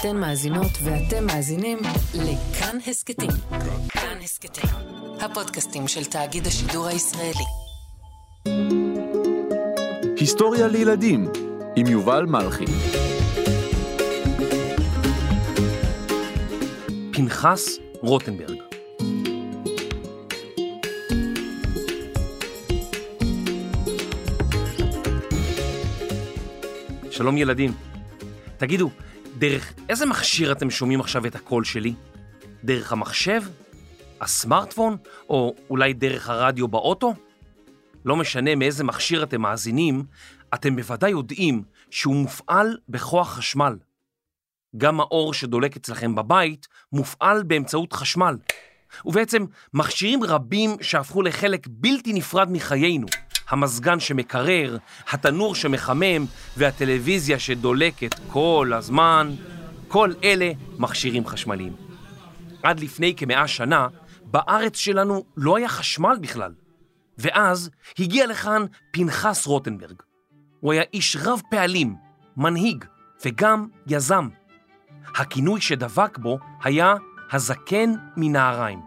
אתן מאזינות ואתם מאזינים לכאן הסקטים. כאן הסקטים, הפודקאסטים של תאגיד השידור הישראלי. היסטוריה לילדים עם יובל מלכי. פנחס רוטנברג. שלום ילדים. תגידו, דרך איזה מכשיר אתם שומעים עכשיו את הקול שלי? דרך המחשב? הסמארטפון? או אולי דרך הרדיו באוטו? לא משנה מאיזה מכשיר אתם מאזינים, אתם בוודאי יודעים שהוא מופעל בכוח חשמל. גם האור שדולק אצלכם בבית מופעל באמצעות חשמל. ובעצם מכשירים רבים שהפכו לחלק בלתי נפרד מחיינו. המזגן שמקרר, התנור שמחמם והטלוויזיה שדולקת כל הזמן, כל אלה מכשירים חשמליים. עד לפני כ100 שנה בארץ שלנו לא היה חשמל בכלל. ואז הגיע לכאן פנחס רוטנברג. הוא היה איש רב פעלים, מנהיג וגם יזם. הכינוי שדבק בו היה הזקן מנהריים.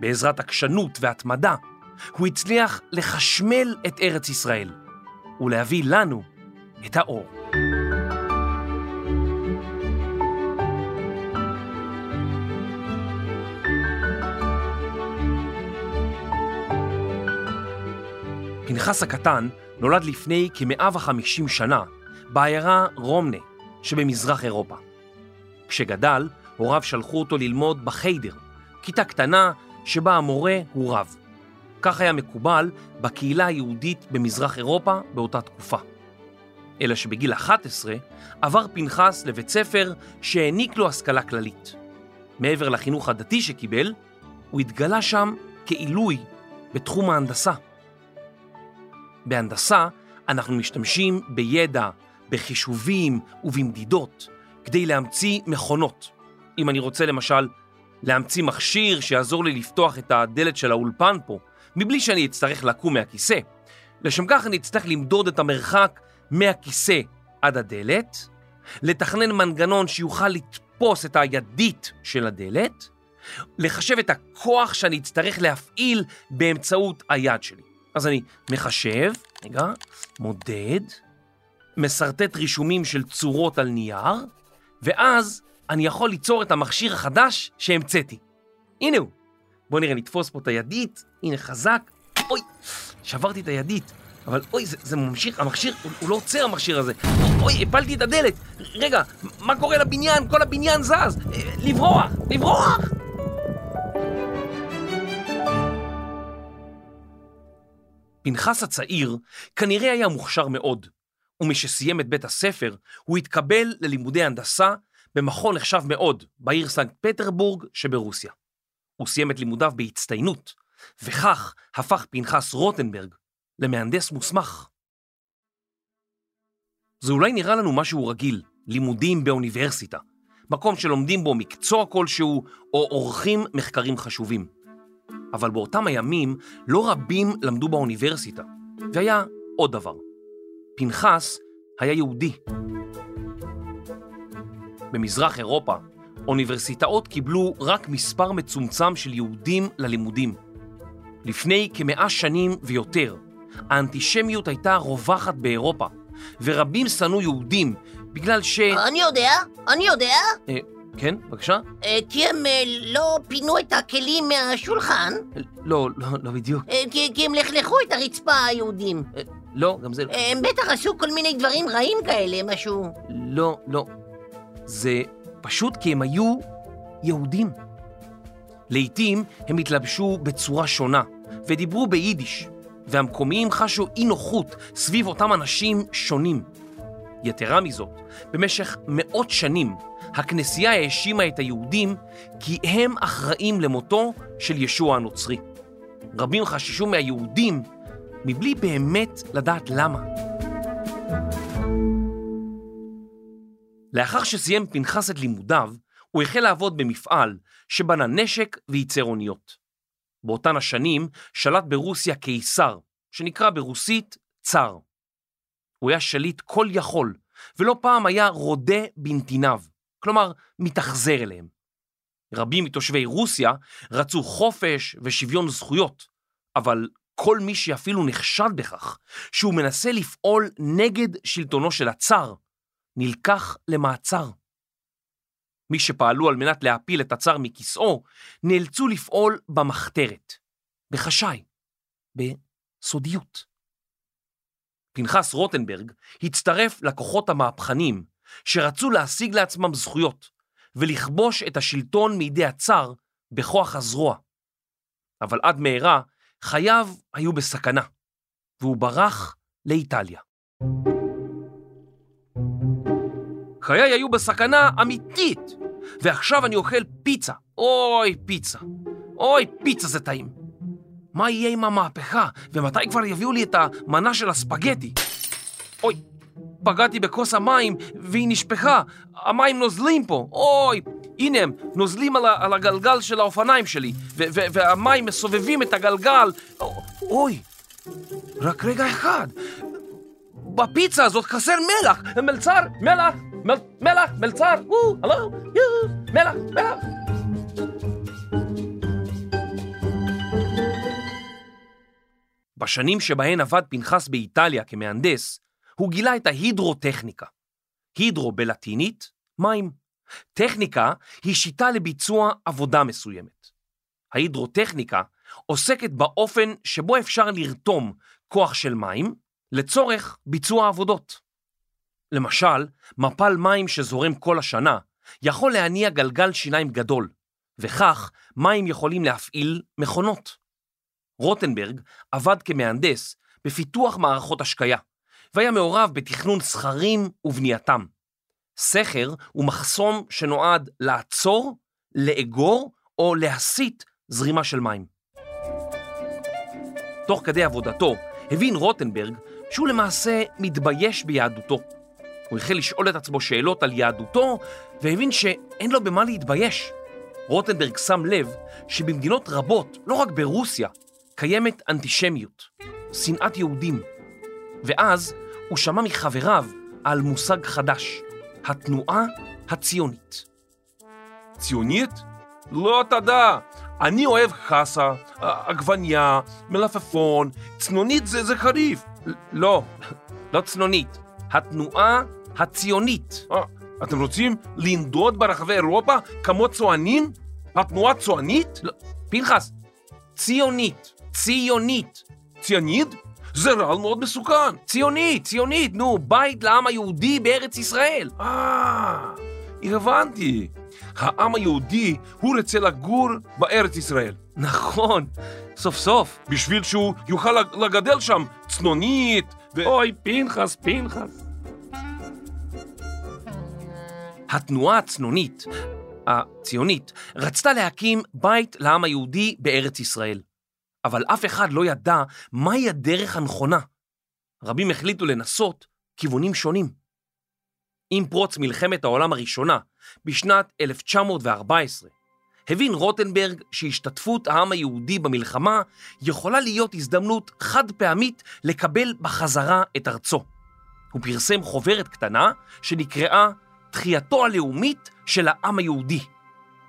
בעזרת עקשנות והתמדה, הוא הצליח לחשמל את ארץ ישראל ולהביא לנו את האור. פנחס הקטן נולד לפני כ150 שנה בעיירה רומנה שבמזרח אירופה. כשגדל, הוריו שלחו אותו ללמוד בחיידר, כיתה קטנה שבה המורה הוא רב. כך היה מקובל בקהילה היהודית במזרח אירופה באותה תקופה. אלא שבגיל 11 עבר פנחס לבית ספר שהעניק לו השכלה כללית. מעבר לחינוך הדתי שקיבל, הוא התגלה שם כעילוי בתחום ההנדסה. בהנדסה אנחנו משתמשים בידע, בחישובים ובמדידות כדי להמציא מכונות. אם אני רוצה למשל להמציא מכשיר שיעזור לי לפתוח את הדלת של האולפן פה, מבלי שאני אצטרך לקום מהכיסא. לשם כך אני אצטרך למדוד את המרחק מהכיסא עד הדלת, לתכנן מנגנון שיוכל לתפוס את הידית של הדלת, לחשב את הכוח שאני אצטרך להפעיל באמצעות היד שלי. אז אני מחשב, מודד, מסרטט רישומים של צורות על נייר, ואז אני יכול ליצור את המכשיר החדש שהמצאתי. הנה הוא. בוא נראה, נתפוס פה את הידית, הנה חזק, אוי, שברתי את הידית, אבל אוי, זה ממשיך, המכשיר, הוא לא עוצר המכשיר הזה, אוי, הפלתי את הדלת, רגע, מה קורה לבניין? כל הבניין זז, לברוח! פנחס הצעיר כנראה היה מוכשר מאוד, ומשסיים את בית הספר, הוא התקבל ללימודי הנדסה במכון נחשב מאוד, בעיר סנט פטרבורג שברוסיה. הוא סיים את לימודיו בהצטיינות, וכך הפך פנחס רוטנברג למהנדס מוסמך. זה אולי נראה לנו משהו רגיל, לימודים באוניברסיטה, מקום שלומדים בו מקצוע כלשהו או עורכים מחקרים חשובים. אבל באותם הימים לא רבים למדו באוניברסיטה, והיה עוד דבר. פנחס היה יהודי. במזרח אירופה, אוניברסיטאות קיבלו רק מספר מצומצם של יהודים ללימודים. לפני כ100 שנים ויותר, האנטישמיות הייתה רווחת באירופה, ורבים שנאו יהודים בגלל ש... אני יודע. כן, בבקשה? כי הם לא פינו את הכלים מהשולחן. לא בדיוק. כי הם לכלכו את הרצפה היהודים. לא, גם זה לא. הם בטח עשו כל מיני דברים רעים כאלה, משהו. לא. זה... פשוט כי הם היו יהודים. לעתים הם התלבשו בצורה שונה ודיברו ביידיש, והמקומיים חשו אי נוחות סביב אותם אנשים שונים. יתרה מזאת, במשך 100 שנים הכנסייה האשימה את היהודים כי הם אחראים למותו של ישוע הנוצרי. רבים חששו מהיהודים מבלי באמת לדעת למה. לאחר שסיים פנחס את לימודיו, הוא החל לעבוד במפעל שבנה נשק וייצר אוניות. באותן השנים שלט ברוסיה קיסר, שנקרא ברוסית צאר. הוא היה שליט כל יכול, ולא פעם היה רודה בנתיניו, כלומר, מתאכזר אליהם. רבים מתושבי רוסיה רצו חופש ושוויון זכויות, אבל כל מי שאפילו נחשד בכך, שהוא מנסה לפעול נגד שלטונו של הצאר, נלקח למעצר. מי שפעלו על מנת להפיל את הצאר מכיסאו, נאלצו לפעול במחתרת, בחשאי, בסודיות. פנחס רוטנברג הצטרף לכוחות המהפכנים, שרצו להשיג לעצמם זכויות, ולכבוש את השלטון מידי הצאר בכוח הזרוע. אבל עד מהרה, חייו היו בסכנה, והוא ברח לאיטליה. חיי היו בסכנה אמיתית, ועכשיו אני אוכל פיצה. אוי, פיצה. אוי, פיצה זה טעים. מה יהיה עם המהפכה, ומתי כבר יביאו לי את המנה של הספגטי? אוי, פגעתי בכוס המים, והיא נשפכה. המים נוזלים פה. אוי, הנה הם, נוזלים על הגלגל של האופניים שלי, והמים מסובבים את הגלגל. אוי, רק רגע אחד. בפיצה הזאת חסר מלח. מלצר, מלח. מלח, מלצר, הלו, מלח, מלח. בשנים שבהן עבד פנחס באיטליה כמהנדס, הוא גילה את ההידרוטכניקה. הידרו בלטינית, מים. טכניקה היא שיטה לביצוע עבודה מסוימת. ההידרוטכניקה עוסקת באופן שבו אפשר לרתום כוח של מים לצורך ביצוע עבודות. למשל, מפל מים שזורם כל השנה יכול להניע גלגל שיניים גדול, וכך מים יכולים להפעיל מכונות. רוטנברג עבד כמהנדס בפיתוח מערכות השקיה, והיה מעורב בתכנון סכרים ובנייתם. סכר הוא מחסום שנועד לעצור, לאגור או להסיט זרימה של מים. תוך כדי עבודתו הבין רוטנברג שהוא למעשה מתבייש ביהדותו. הוא החל לשאול את עצמו שאלות על יהדותו, והבין שאין לו במה להתבייש. רוטנברג שם לב שבמדינות רבות, לא רק ברוסיה, קיימת אנטישמיות, שנאת יהודים. ואז הוא שמע מחבריו על מושג חדש, התנועה הציונית. ציונית? לא תדע. אני אוהב חסה, עגבניה, מלפפון, צנונית זה חריף. לא, לא צנונית. התנועה הציונית. אתם רוצים לנדוד ברחבי אירופה כמו צוענים? התנועה צוענית? לא, פנחס, ציונית, ציונית. ציונית? זה רעל מאוד מסוכן. ציונית, ציונית, נו, בית לעם היהודי בארץ ישראל. הבנתי. העם היהודי הוא רוצה לגור בארץ ישראל. נכון, סוף סוף. בשביל שהוא יוכל לגדל שם צנונית. אוי, פנחס, פנחס. התנועה הצנונית, הציונית, רצתה להקים בית לעם היהודי בארץ ישראל. אבל אף אחד לא ידע מהי הדרך הנכונה. רבים החליטו לנסות כיוונים שונים. עם פרוץ מלחמת העולם הראשונה, בשנת 1914, הבין רוטנברג שהשתתפות העם היהודי במלחמה יכולה להיות הזדמנות חד פעמית לקבל בחזרה את ארצו. הוא פרסם חוברת קטנה שנקראה תחייתו הלאומית של העם היהודי,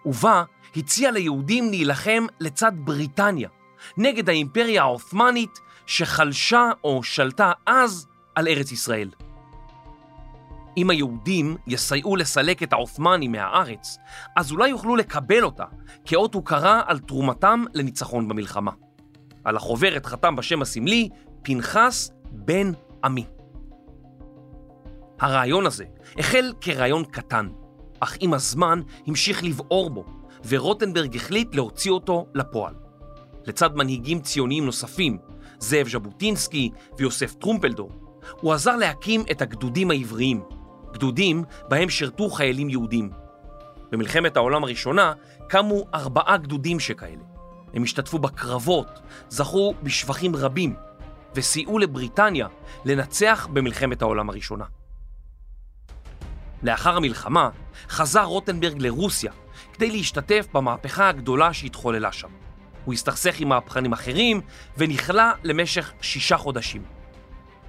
ובה הציע ליהודים להילחם לצד בריטניה, נגד האימפריה העות'מאנית שחלשה או שלטה אז על ארץ ישראל. אם היהודים יסייעו לסלק את העות'מאנים מהארץ, אז אולי יוכלו לקבל אותה כאות הוקרה על תרומתם לניצחון במלחמה. על החוברת חתם בשם הסמלי פנחס בן עמי. הרעיון הזה החל כרעיון קטן, אך עם הזמן המשיך לבעור בו, ורוטנברג החליט להוציא אותו לפועל. לצד מנהיגים ציוניים נוספים, זאב ז'בוטינסקי ויוסף טרומפלדור, הוא עזר להקים את הגדודים העבריים, גדודים בהם שרתו חיילים יהודים. במלחמת העולם הראשונה קמו 4 גדודים שכאלה. הם השתתפו בקרבות, זכו בשבחים רבים, וסייעו לבריטניה לנצח במלחמת העולם הראשונה. לאחר המלחמה חזר רוטנברג לרוסיה כדי להשתתף במהפכה הגדולה שהתחוללה שם. הוא הסתכסך עם מהפכנים אחרים ונכלה למשך 6 חודשים.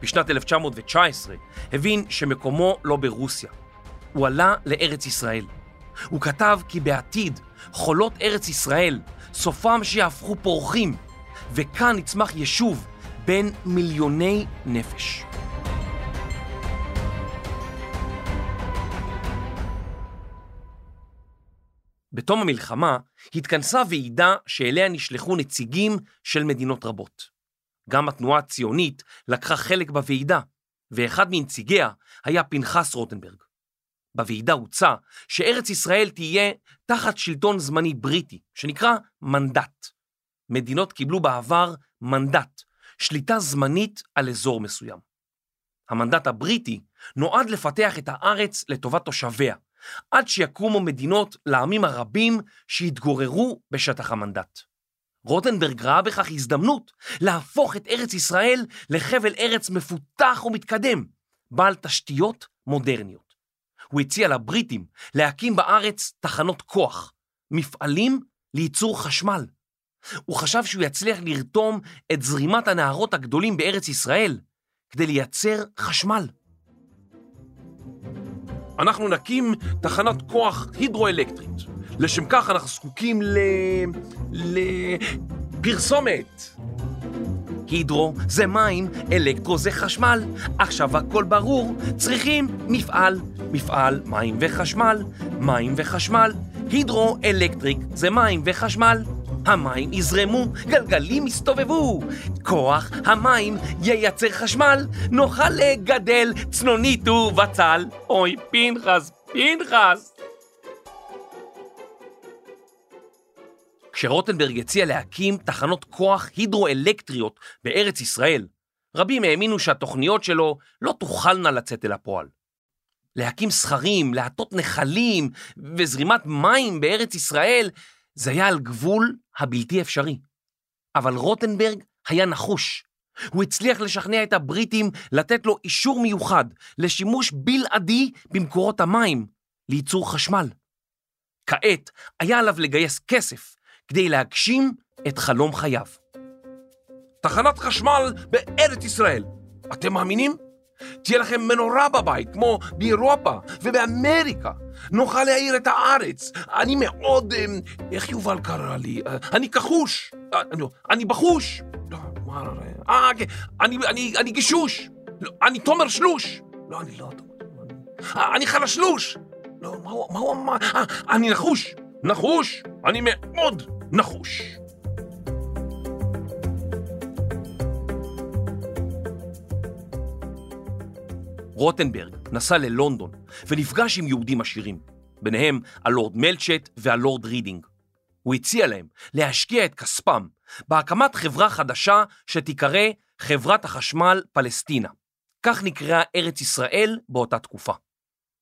בשנת 1919 הבין שמקומו לא ברוסיה. הוא עלה לארץ ישראל. הוא כתב כי בעתיד חולות ארץ ישראל סופם שיהפכו פורחים, וכאן נצמח יישוב בין מיליוני נפש. בתום המלחמה התכנסה ועידה שאליה נשלחו נציגים של מדינות רבות. גם התנועה הציונית לקחה חלק בוועידה, ואחד מנציגיה היה פנחס רוטנברג. בוועידה הוצע שארץ ישראל תהיה תחת שלטון זמני בריטי, שנקרא מנדט. מדינות קיבלו בעבר מנדט, שליטה זמנית על אזור מסוים. המנדט הבריטי נועד לפתח את הארץ לטובת תושביה, עד שיקומו מדינות לעמים הרבים שהתגוררו בשטח המנדט. רוטנברג ראה בכך הזדמנות להפוך את ארץ ישראל לחבל ארץ מפותח ומתקדם, בעל תשתיות מודרניות. הוא הציע לבריטים להקים בארץ תחנות כוח, מפעלים לייצור חשמל. הוא חשב שהוא יצליח לרתום את זרימת הנהרות הגדולים בארץ ישראל כדי לייצר חשמל. אנחנו נקים תחנת כוח הידרואלקטרית. לשם כך אנחנו זקוקים לפרסומת. הידרו זה מים, אלקטרו זה חשמל. עכשיו הכל ברור, צריכים מפעל. מפעל מים וחשמל, מים וחשמל. הידרואלקטריק זה מים וחשמל. המים יזרמו, גלגלים יסתובבו. כוח המים ייצר חשמל, נוכל לגדל צנונית ובצל. אוי, פנחס, פנחס. כשרוטנברג הציע להקים תחנות כוח הידרואלקטריות בארץ ישראל, רבים האמינו שהתוכניות שלו לא תוכלנה לצאת אל הפועל. להקים סכרים, להטות נחלים וזרימת מים בארץ ישראל, זה היה על גבול הבלתי אפשרי. אבל רוטנברג היה נחוש. הוא הצליח לשכנע את הבריטים לתת לו אישור מיוחד לשימוש בלעדי במקורות המים, לייצור חשמל. כעת היה עליו לגייס כסף כדי להגשים את חלום חייו. תחנת חשמל בארץ ישראל. אתם מאמינים? תהיה לכם מנורה בבית, כמו באירופה ובאמריקה. נוכל להעיר את הארץ. אני מאוד... איך יובל קרא לי? אני כחוש. אני בחוש. אני גישוש. אני תומר שלוש. לא, אני לא... אני חלשלוש. לא, מה הוא אמר? אני נחוש. נחוש. אני מאוד נחוש. רוטנברג נסע ללונדון ונפגש עם יהודים עשירים, ביניהם הלורד מלצ'ט והלורד רידינג. הוא הציע להם להשקיע את כספם בהקמת חברה חדשה שתיקרא חברת החשמל פלסטינה. כך נקראה ארץ ישראל באותה תקופה.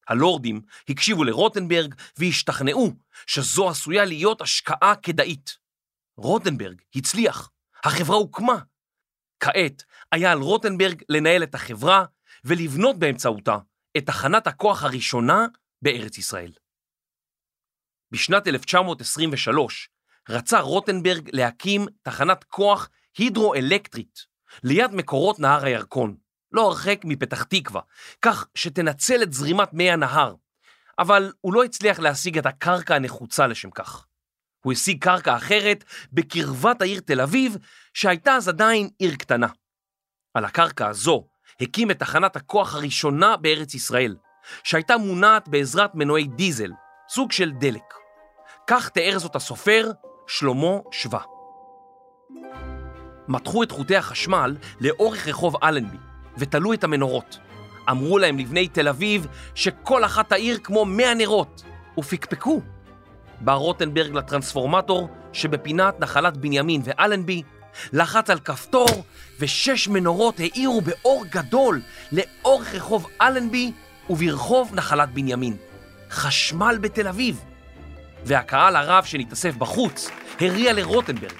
הלורדים הקשיבו לרוטנברג והשתכנעו שזו עשויה להיות השקעה כדאית. רוטנברג הצליח, החברה הוקמה. כעת היה על רוטנברג לנהל את החברה ולבנות באמצעותה את תחנת הכוח הראשונה בארץ ישראל. בשנת 1923 רצה רוטנברג להקים תחנת כוח הידרואלקטרית ליד מקורות נהר הירקון, לא הרחק מפתח תקווה, כך שתנצל את זרימת מי הנהר, אבל הוא לא הצליח להשיג את הקרקע הנחוצה לשם כך. הוא השיג קרקע אחרת בקרבת העיר תל אביב, שהייתה אז עדיין עיר קטנה. על הקרקע הזו הקים את תחנת הכוח הראשונה בארץ ישראל, שהייתה מונעת בעזרת מנועי דיזל, סוג של דלק. כך תיאר זאת הסופר שלמה שווה. מתחו את חוטי החשמל לאורך רחוב אלנבי, ותלו את המנורות. אמרו להם לבני תל אביב שכל אחת העיר כמו 100 נרות, ופקפקו. בא רוטנברג לטרנספורמטור שבפינת נחלת בנימין ואלנבי, לחץ על כפתור ו6 מנורות העירו באור גדול לאורך רחוב אלנבי וברחוב נחלת בנימין. חשמל בתל אביב. והקהל הרב שנתאסף בחוץ הריע לרוטנברג.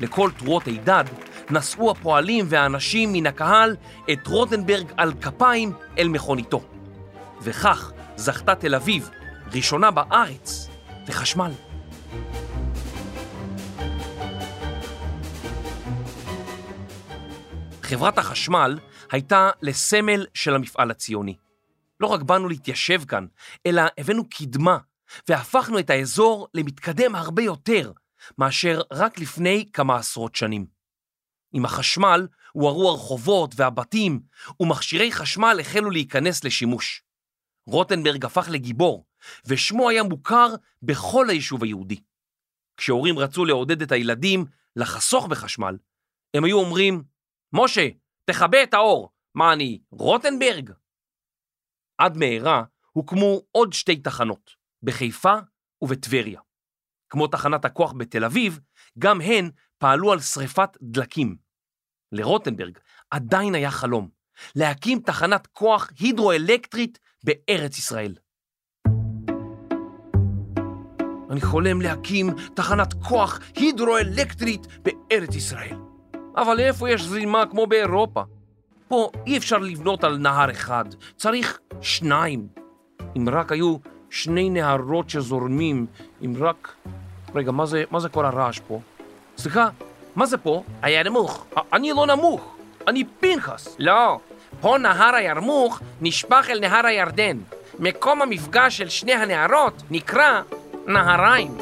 לכל תרועות הידד נשאו הפועלים והאנשים מן הקהל את רוטנברג על כפיים אל מכוניתו. וכך זכתה תל אביב, ראשונה בארץ, לחשמל. חברת החשמל הייתה לסמל של המפעל הציוני. לא רק באנו להתיישב כאן, אלא הבאנו קדמה, והפכנו את האזור למתקדם הרבה יותר, מאשר רק לפני כמה עשרות שנים. עם החשמל הוארו הרחובות והבתים, ומכשירי חשמל החלו להיכנס לשימוש. רוטנברג הפך לגיבור, ושמו היה מוכר בכל היישוב היהודי. כשהורים רצו לעודד את הילדים לחסוך בחשמל, הם היו אומרים, משה, תכבה את האור, מה אני, רוטנברג? עד מהרה הוקמו עוד שתי תחנות, בחיפה ובטבריה. כמו תחנת הכוח בתל אביב, גם הן פעלו על שריפת דלקים. לרוטנברג עדיין היה חלום, להקים תחנת כוח הידרואלקטרית בארץ ישראל. אני חולם להקים תחנת כוח הידרואלקטרית בארץ ישראל. אבל איפה יש זרימה כמו באירופה? פה אי אפשר לבנות על נהר אחד, צריך שניים. אם רק היו שני נהרות שזורמים, אם רק... רגע, מה זה כל הרעש פה? סליחה, מה זה פה? הירמוך. אני לא נמוך, אני פנחס. לא, פה נהר הירמוך נשפך אל נהר הירדן. מקום המפגש של שני הנהרות נקרא נהריים.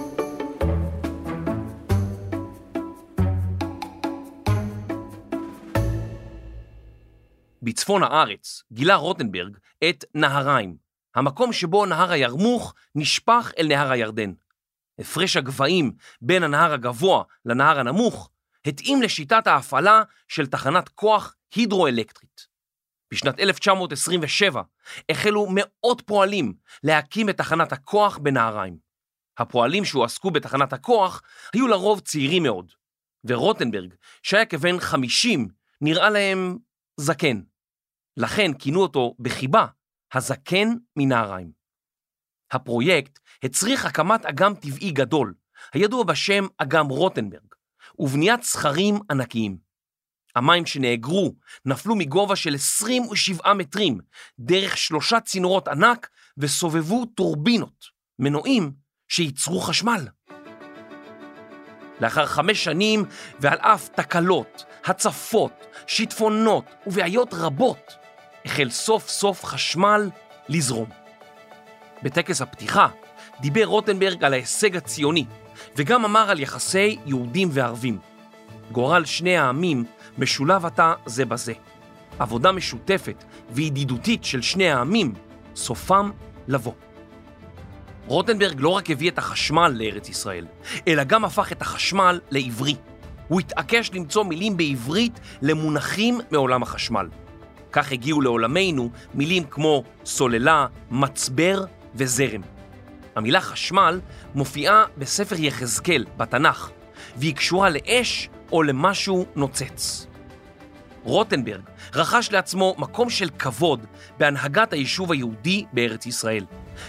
בצפון הארץ גילה רוטנברג את נהריים, המקום שבו נהר הירמוך נשפך אל נהר הירדן. הפרש הגבהים בין הנהר הגבוה לנהר הנמוך התאים לשיטת ההפעלה של תחנת כוח הידרואלקטרית. בשנת 1927 החלו מאות פועלים להקים את תחנת הכוח בנהריים. הפועלים שהועסקו בתחנת הכוח היו לרוב צעירים מאוד, ורוטנברג, שהיה כבן 50, נראה להם זקן. לכן כינו אותו בחיבה הזקן מנהריים. הפרויקט הצריך הקמת אגם טבעי גדול, הידוע בשם אגם רוטנברג, ובניית סכרים ענקיים. המים שנאגרו נפלו מגובה של 27 מטרים, דרך 3 צינורות ענק, וסובבו טורבינות, מנועים שייצרו חשמל. לאחר 5 שנים, ועל אף תקלות, הצפות, שיטפונות ובעיות רבות, החל סוף סוף חשמל לזרום. בטקס הפתיחה דיבר רוטנברג על ההישג הציוני, וגם אמר על יחסי יהודים וערבים. גורל שני העמים משולב עתה זה בזה. עבודה משותפת וידידותית של שני העמים סופם לבוא. רוטנברג לא רק הביא את החשמל לארץ ישראל, אלא גם הפך את החשמל לעברי. הוא התעקש למצוא מילים בעברית למונחים מעולם החשמל. כך הגיעו לעולמנו מילים כמו סוללה, מצבר וזרם. המילה חשמל מופיעה בספר יחזקאל בתנ"ך, והיא קשורה לאש או למשהו נוצץ. רוטנברג רכש לעצמו מקום של כבוד בהנהגת היישוב היהודי בארץ ישראל,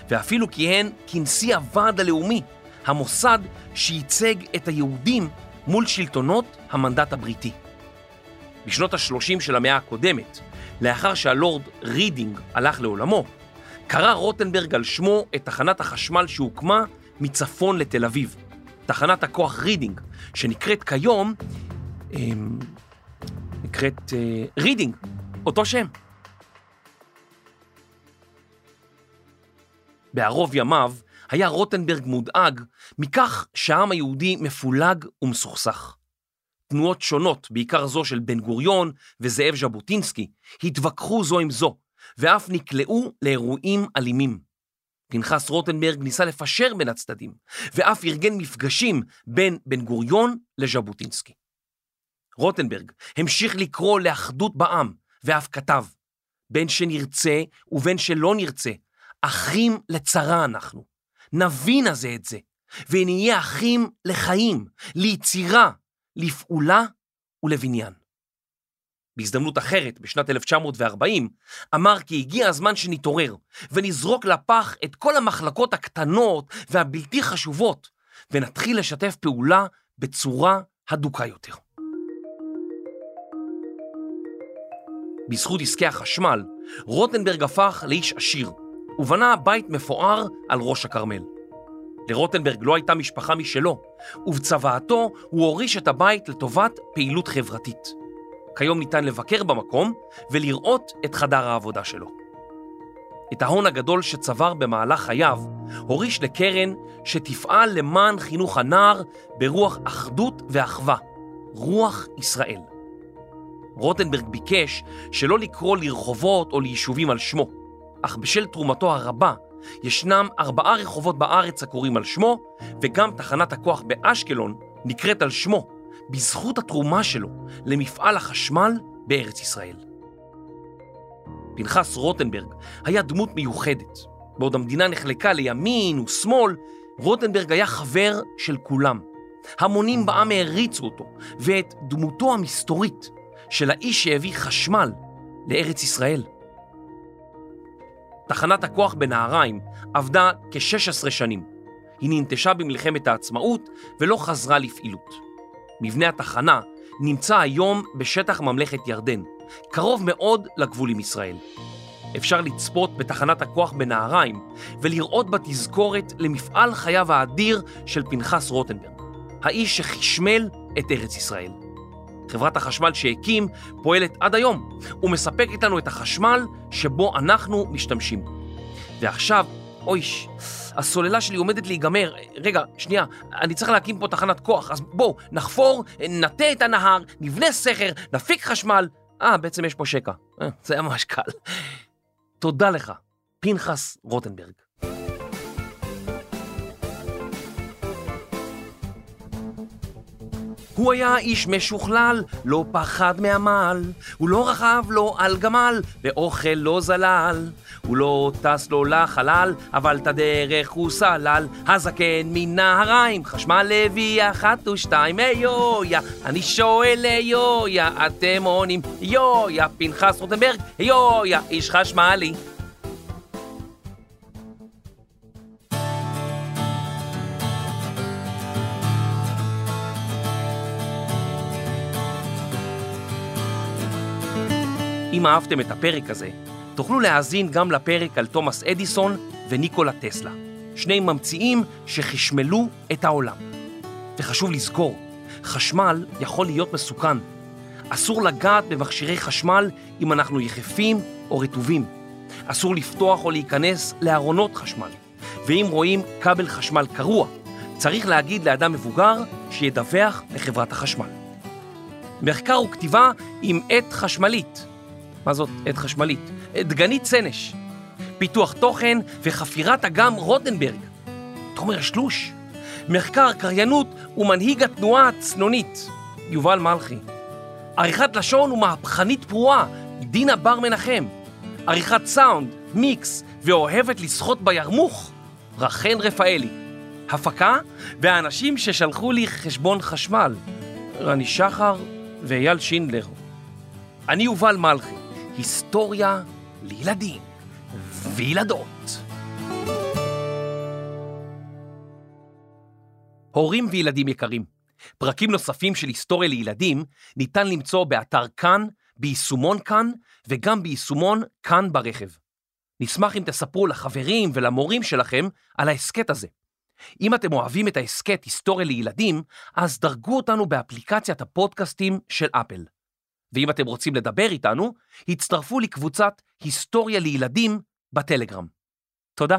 ואפילו כיהן כנשיא הוועד הלאומי, המוסד שייצג את היהודים מול שלטונות המנדט הבריטי. בשנות ה-30 של המאה הקודמת, לאחר שהלורד רידינג הלך לעולמו, קרא רוטנברג על שמו את תחנת החשמל שהוקמה מצפון לתל אביב, תחנת הכוח רידינג, שנקראת כיום, רידינג, אותו שם. בערוב ימיו היה רוטנברג מודאג מכך שהעם היהודי מפולג ומסוכסך. תנועות שונות, בעיקר זו של בן גוריון וזאב ז'בוטינסקי, התווכחו זו עם זו, ואף נקלעו לאירועים אלימים. פנחס רוטנברג ניסה לפשר בין הצדדים, ואף ארגן מפגשים בין בן גוריון לז'בוטינסקי. רוטנברג המשיך לקרוא לאחדות בעם, ואף כתב, בין שנרצה ובין שלא נרצה, אחים לצרה אנחנו, נבין הזה את זה, ונהיה אחים לחיים, ליצירה, לפעולה ולבניין. בהזדמנות אחרת, בשנת 1940, אמר כי הגיע הזמן שנתעורר ונזרוק לפח את כל המחלקות הקטנות והבלתי חשובות, ונתחיל לשתף פעולה בצורה הדוקה יותר. בזכות עסקי החשמל, רוטנברג הפך לאיש עשיר, ובנה בית מפואר על ראש הכרמל. לרוטנברג לא הייתה משפחה משלו, ובצוואתו הוא הוריש את הבית לטובת פעילות חברתית. כיום ניתן לבקר במקום ולראות את חדר העבודה שלו. את ההון הגדול שצבר במהלך חייו הוריש לקרן שתפעל למען חינוך הנער ברוח אחדות ואחווה, רוח ישראל. רוטנברג ביקש שלא לקרוא לרחובות או ליישובים על שמו, אך בשל תרומתו הרבה ישנם 4 רחובות בארץ הקוראים על שמו, וגם תחנת הכוח באשקלון נקראת על שמו, בזכות התרומה שלו למפעל החשמל בארץ ישראל. פנחס רוטנברג היה דמות מיוחדת. בעוד המדינה נחלקה לימין ושמאל, רוטנברג היה חבר של כולם. המונים בעם העריצו אותו ואת דמותו המסתורית של האיש שהביא חשמל לארץ ישראל. תחנת הכוח בנהריים עבדה כ-16 שנים. היא ננטשה במלחמת העצמאות ולא חזרה לפעילות. מבנה התחנה נמצא היום בשטח ממלכת ירדן, קרוב מאוד לגבול עם ישראל. אפשר לצפות בתחנת הכוח בנהריים ולראות בתזכורת למפעל חייו האדיר של פנחס רוטנברג, האיש שחשמל את ארץ ישראל. חברת החשמל שהקים פועלת עד היום ומספקת לנו את החשמל שבו אנחנו משתמשים. ועכשיו, אויש, הסוללה שלי עומדת להיגמר. רגע, שנייה, אני צריך להקים פה תחנת כוח, אז בואו, נחפור, נטה את הנהר, נבנה סכר, נפיק חשמל. בעצם יש פה שקע. זה היה ממש קל. תודה לך, פנחס רוטנברג. הוא היה איש משוכלל, לא פחד מהמעל, הוא לא רכב לו על גמל, ואוכל לא זלל, הוא לא טס לו לחלל, אבל את הדרך הוא סלל, הזקן מנהריים, חשמל הביא 1 ו-2, היויה, אני שואל היויה, אתם עונים, היויה, פנחס רוטנברג, היויה, איש חשמלי. אם אהבתם את הפרק הזה, תוכלו להאזין גם לפרק על תומאס אדיסון וניקולה טסלה, שני ממציאים שחשמלו את העולם. וחשוב לזכור, חשמל יכול להיות מסוכן. אסור לגעת במכשירי חשמל אם אנחנו יחפים או רטובים. אסור לפתוח או להיכנס לארונות חשמל. ואם רואים כבל חשמל קרוע, צריך להגיד לאדם מבוגר שידווח לחברת החשמל. מחקר וכתיבה עם עת חשמלית. מה זאת עת חשמלית? דגנית צנש. פיתוח תוכן וחפירת אגם רוטנברג. תומר שלוש. מחקר קריינות ומנהיג התנועה הצנונית. יובל מלכי. עריכת לשון ומהפכנית פרועה. דינה בר מנחם. עריכת סאונד, מיקס ואוהבת לשחות בירמוך. רחן רפאלי. הפקה והאנשים ששלחו לי חשבון חשמל. רני שחר ואייל שינדלר. אני יובל מלכי. היסטוריה לילדים וילדות. הורים וילדים יקרים, פרקים נוספים של היסטוריה לילדים ניתן למצוא באתר כאן, ביישומון כאן וגם ביישומון כאן ברכב. נשמח אם תספרו לחברים ולמורים שלכם על העסקט הזה. אם אתם אוהבים את העסקט היסטוריה לילדים, אז דרגו אותנו באפליקציית הפודקאסטים של אפל. ואם אתם רוצים לדבר איתנו, הצטרפו לקבוצת היסטוריה לילדים בטלגרם. תודה.